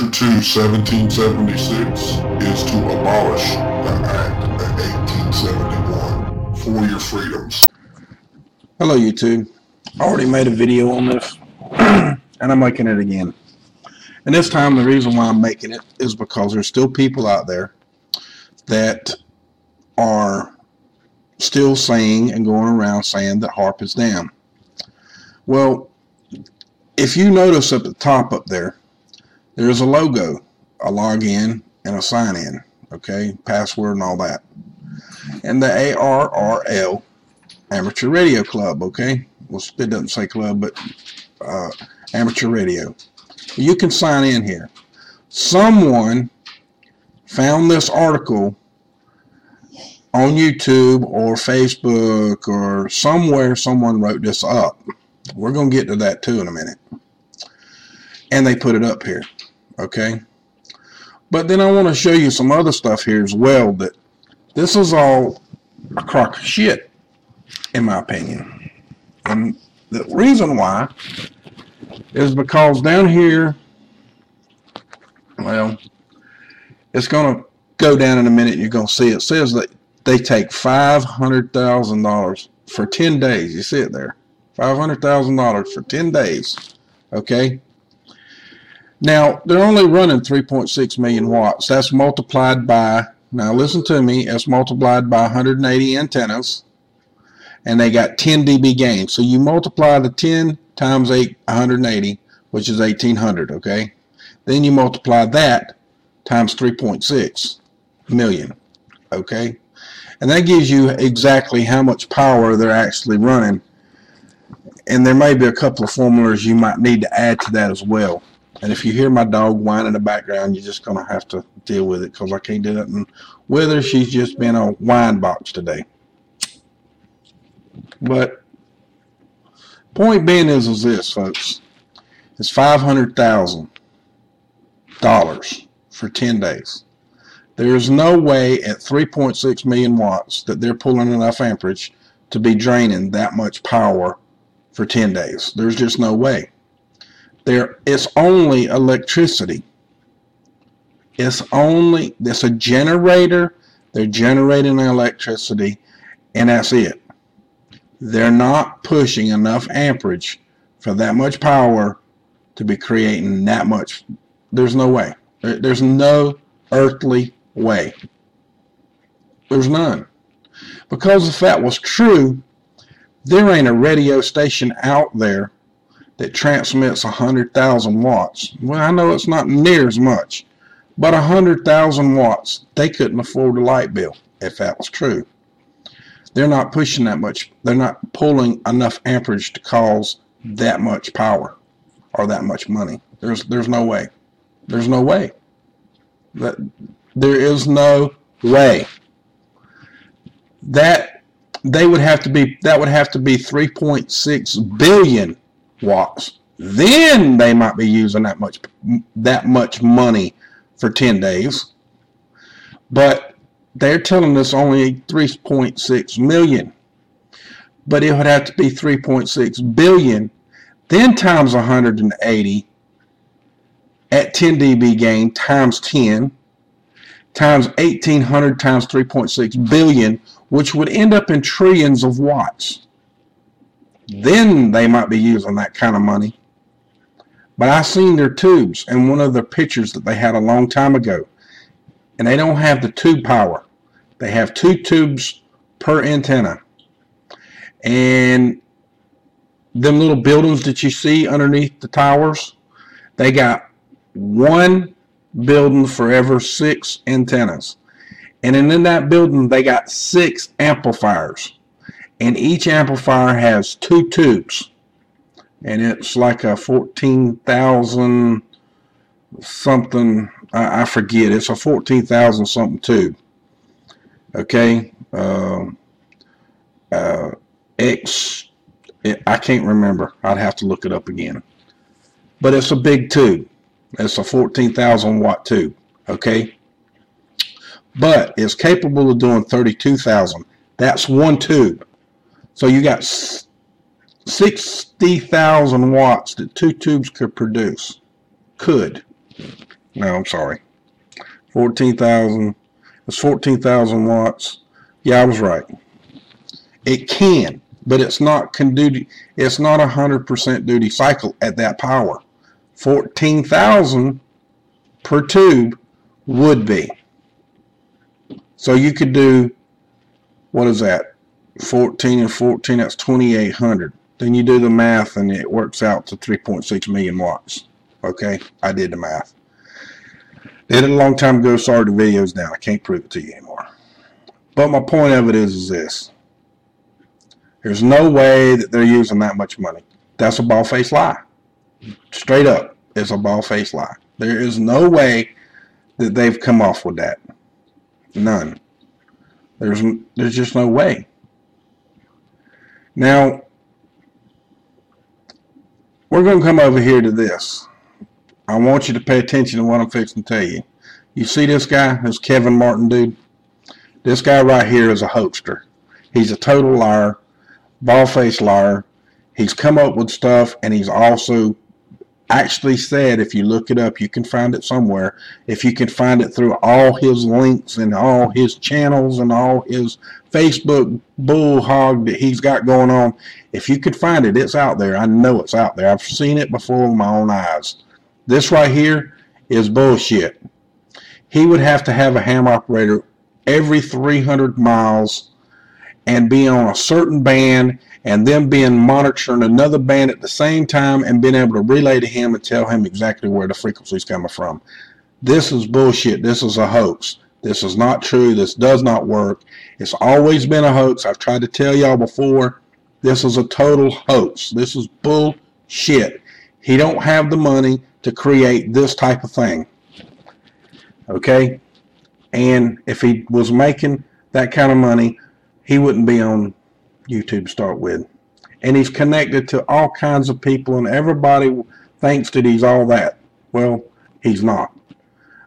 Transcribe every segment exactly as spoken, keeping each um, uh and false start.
Lecture two, seventeen seventy-six is to abolish the Act of eighteen seventy-one for your freedoms. Hello YouTube. I already made a video on this and I'm making it again. And this time the reason why I'm making it is because there's still people out there that are still saying and going around saying that HAARP is down. Well, if you notice at the top up there, there's a logo, a login, and a sign in, okay, password and all that. And the A R R L, Amateur Radio Club, okay. Well, it doesn't say club, but uh, amateur radio. You can sign in here. Someone found this article on YouTube or Facebook or somewhere. Someone wrote this up. We're going to get to that too in a minute. And they put it up here, okay? But then I want to show you some other stuff here as well, that this is all a crock of shit, in my opinion. And the reason why is because down here, well, it's going to go down in a minute and you're going to see it says that they take five hundred thousand dollars for ten days. You see it there. five hundred thousand dollars for ten days, okay? Now, they're only running three point six million watts. That's multiplied by, now listen to me, that's multiplied by one hundred eighty antennas, and they got ten D B gain. So you multiply the ten times eight, one hundred eighty, which is eighteen hundred, okay? Then you multiply that times three point six million, okay? And that gives you exactly how much power they're actually running. And there may be a couple of formulas you might need to add to that as well. And if you hear my dog whine in the background, you're just going to have to deal with it because I can't do nothing with her. She's just been on whine box today. But point being is, is this, folks. It's five hundred thousand dollars for ten days. There is no way at three point six million watts that they're pulling enough amperage to be draining that much power for ten days. There's just no way. There, it's only electricity. It's only, it's a generator. They're generating electricity, and that's it. They're not pushing enough amperage for that much power to be creating that much. There's no way. There, there's no earthly way. There's none. Because if that was true, there ain't a radio station out there that transmits one hundred thousand watts. Well, I know it's not near as much, but one hundred thousand watts, they couldn't afford the light bill if that was true. They're not pushing that much. They're not pulling enough amperage to cause that much power or that much money. There's, there's no way. There's no way. That, there is no way. That they would have to be, that would have to be three point six billion watts, then they might be using that much that much money for ten days. But they're telling us only three point six million, but it would have to be three point six billion, then times one hundred eighty at ten D B gain, times ten times eighteen hundred times three point six billion, which would end up in trillions of watts. Then they might be using that kind of money. But I seen their tubes in one of the pictures that they had a long time ago, and they don't have the tube power. They have two tubes per antenna, and them little buildings that you see underneath the towers, they got one building for every six antennas, and in that building they got six amplifiers. And each amplifier has two tubes, and it's like a fourteen thousand something, I, I forget, it's a fourteen thousand something tube, okay, uh, uh, X, it, I can't remember, I'd have to look it up again, but it's a big tube, it's a fourteen thousand watt tube, okay, but it's capable of doing thirty-two thousand, that's one tube. So you got sixty thousand watts that two tubes could produce. Could. No, I'm sorry. fourteen thousand. It's fourteen thousand watts. Yeah, I was right. It can, but it's not con duty. It's not a hundred percent duty cycle at that power. fourteen thousand per tube would be. So you could do, what is that? fourteen and fourteen, that's twenty-eight hundred. Then you do the math and it works out to three point six million watts. Okay, I did the math. Did it a long time ago, sorry, the video's down. I can't prove it to you anymore. But my point of it is, is this. There's no way that they're using that much money. That's a bald-faced lie. Straight up, it's a bald-faced lie. There is no way that they've come off with that. None. There's, there's just no way. Now, we're going to come over here to this. I want you to pay attention to what I'm fixing to tell you. You see this guy, this Kevin Martin dude? This guy right here is a hoaxer. He's a total liar, bald-faced liar. He's come up with stuff, and he's also actually said, if you look it up, you can find it somewhere. If you can find it through all his links and all his channels and all his Facebook bullhog that he's got going on, if you could find it, it's out there. I know it's out there. I've seen it before with my own eyes. This right here is bullshit. He would have to have a ham operator every three hundred miles and be on a certain band, and then being monitoring another band at the same time and being able to relay to him and tell him exactly where the frequency's coming from. This is bullshit. This is a hoax. This is not true. This does not work. It's always been a hoax. I've tried to tell y'all before. This is a total hoax. This is bullshit. He don't have the money to create this type of thing. Okay? And if he was making that kind of money, he wouldn't be on YouTube to start with. And he's connected to all kinds of people, and everybody thinks that he's all that. Well, he's not.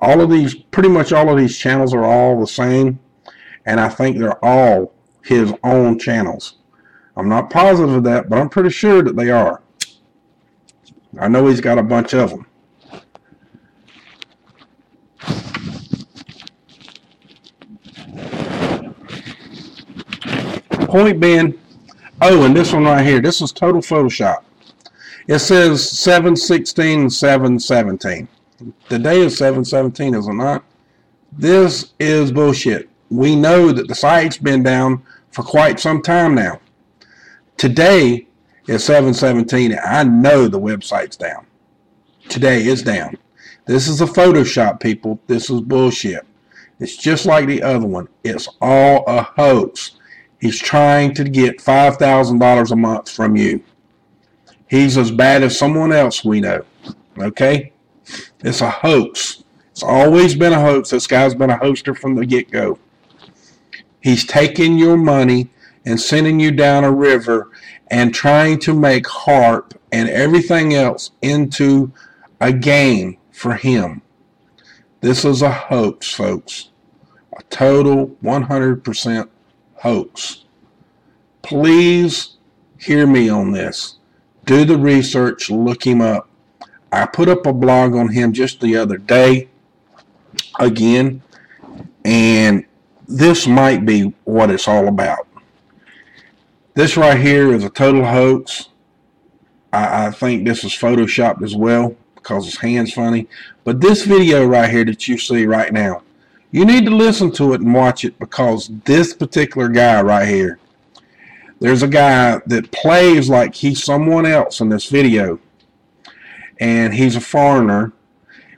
All of these, pretty much all of these channels are all the same, and I think they're all his own channels. I'm not positive of that, but I'm pretty sure that they are. I know he's got a bunch of them. Point being, oh, and this one right here, this is total Photoshop. It says seven sixteen and seven seventeen. The day is seven seventeen, is it not? This is bullshit. We know that the site's been down for quite some time now. Today is seven seventeen. I know the website's down. Today is down. This is a Photoshop, people. This is bullshit. It's just like the other one. It's all a hoax. He's trying to get five thousand dollars a month from you. He's as bad as someone else we know. Okay? It's a hoax. It's always been a hoax. This guy's been a hoaxer from the get-go. He's taking your money and sending you down a river and trying to make HAARP and everything else into a game for him. This is a hoax, folks. A total one hundred percent hoax. Please hear me on this. Do the research. Look him up. I put up a blog on him just the other day again, and this might be what it's all about. This right here is a total hoax. I, I think this is Photoshopped as well because his hand's funny. But this video right here that you see right now, you need to listen to it and watch it, because this particular guy right here, there's a guy that plays like he's someone else in this video, and he's a foreigner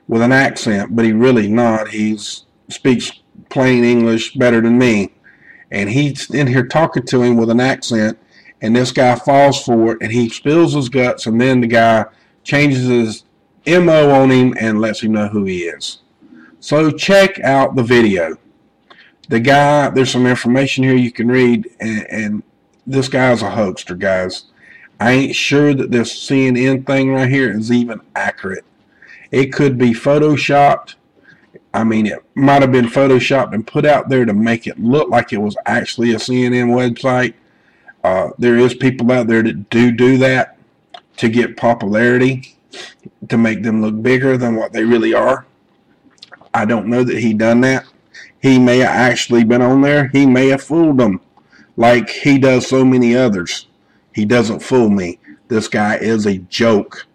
with an accent, but he really not. He's speaks plain English better than me, and he's in here talking to him with an accent, and this guy falls for it, and he spills his guts, and then the guy changes his M O on him and lets him know who he is. So check out the video. The guy, there's some information here you can read, and, and this guy's a hoaxer, guys. I ain't sure that this C N N thing right here is even accurate. It could be Photoshopped. I mean, it might have been Photoshopped and put out there to make it look like it was actually a C N N website. Uh, there is people out there that do do that to get popularity, to make them look bigger than what they really are. I don't know that he done that. He may have actually been on there. He may have fooled them, like he does so many others. He doesn't fool me. This guy is a joke.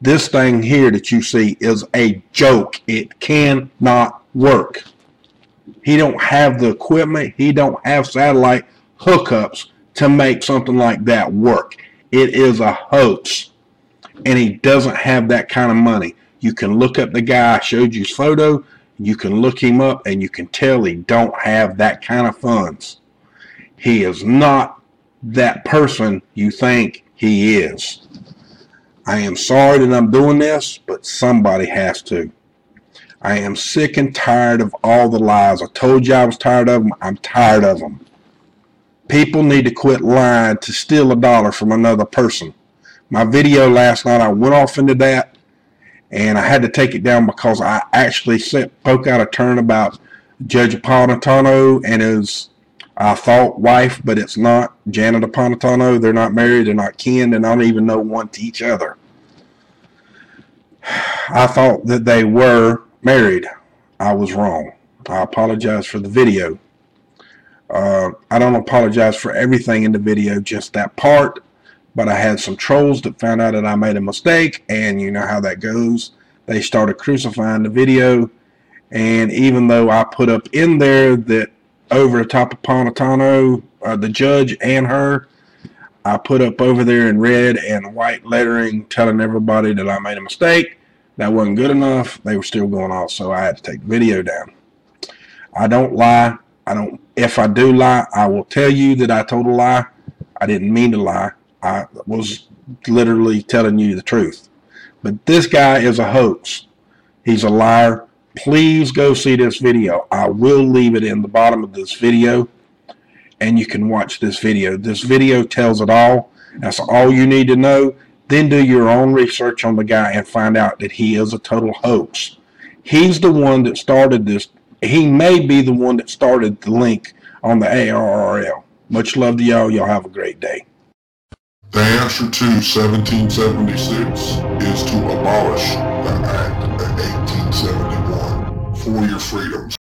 This thing here that you see is a joke. It cannot work. He don't have the equipment. He don't have satellite hookups to make something like that work. It is a hoax, and he doesn't have that kind of money. You can look up the guy. I showed you his photo. You can look him up, and you can tell he don't have that kind of funds. He is not that person you think he is. I am sorry that I'm doing this, but somebody has to. I am sick and tired of all the lies. I told you I was tired of them. I'm tired of them. People need to quit lying to steal a dollar from another person. My video last night, I went off into that, and I had to take it down because I actually spoke out a turn about Judge Napolitano and his, I thought, wife, but it's not Janet Napolitano. They're not married. They're not kin. They don't even know one to each other. I thought that they were married. I was wrong. I apologize for the video. Uh, I don't apologize for everything in the video, just that part. But I had some trolls that found out that I made a mistake, and you know how that goes. They started crucifying the video, and even though I put up in there that over the top of Napolitano, uh, the judge and her, I put up over there in red and white lettering telling everybody that I made a mistake. That wasn't good enough. They were still going off, so I had to take the video down. I don't lie. I don't. If I do lie, I will tell you that I told a lie. I didn't mean to lie. I was literally telling you the truth. But this guy is a hoax. He's a liar. Please go see this video. I will leave it in the bottom of this video, and you can watch this video. This video tells it all. That's all you need to know. Then do your own research on the guy and find out that he is a total hoax. He's the one that started this. He may be the one that started the link on the A R R L. Much love to y'all. Y'all have a great day. The answer to seventeen seventy-six is to abolish the Act of eighteen seventy-one for your freedoms.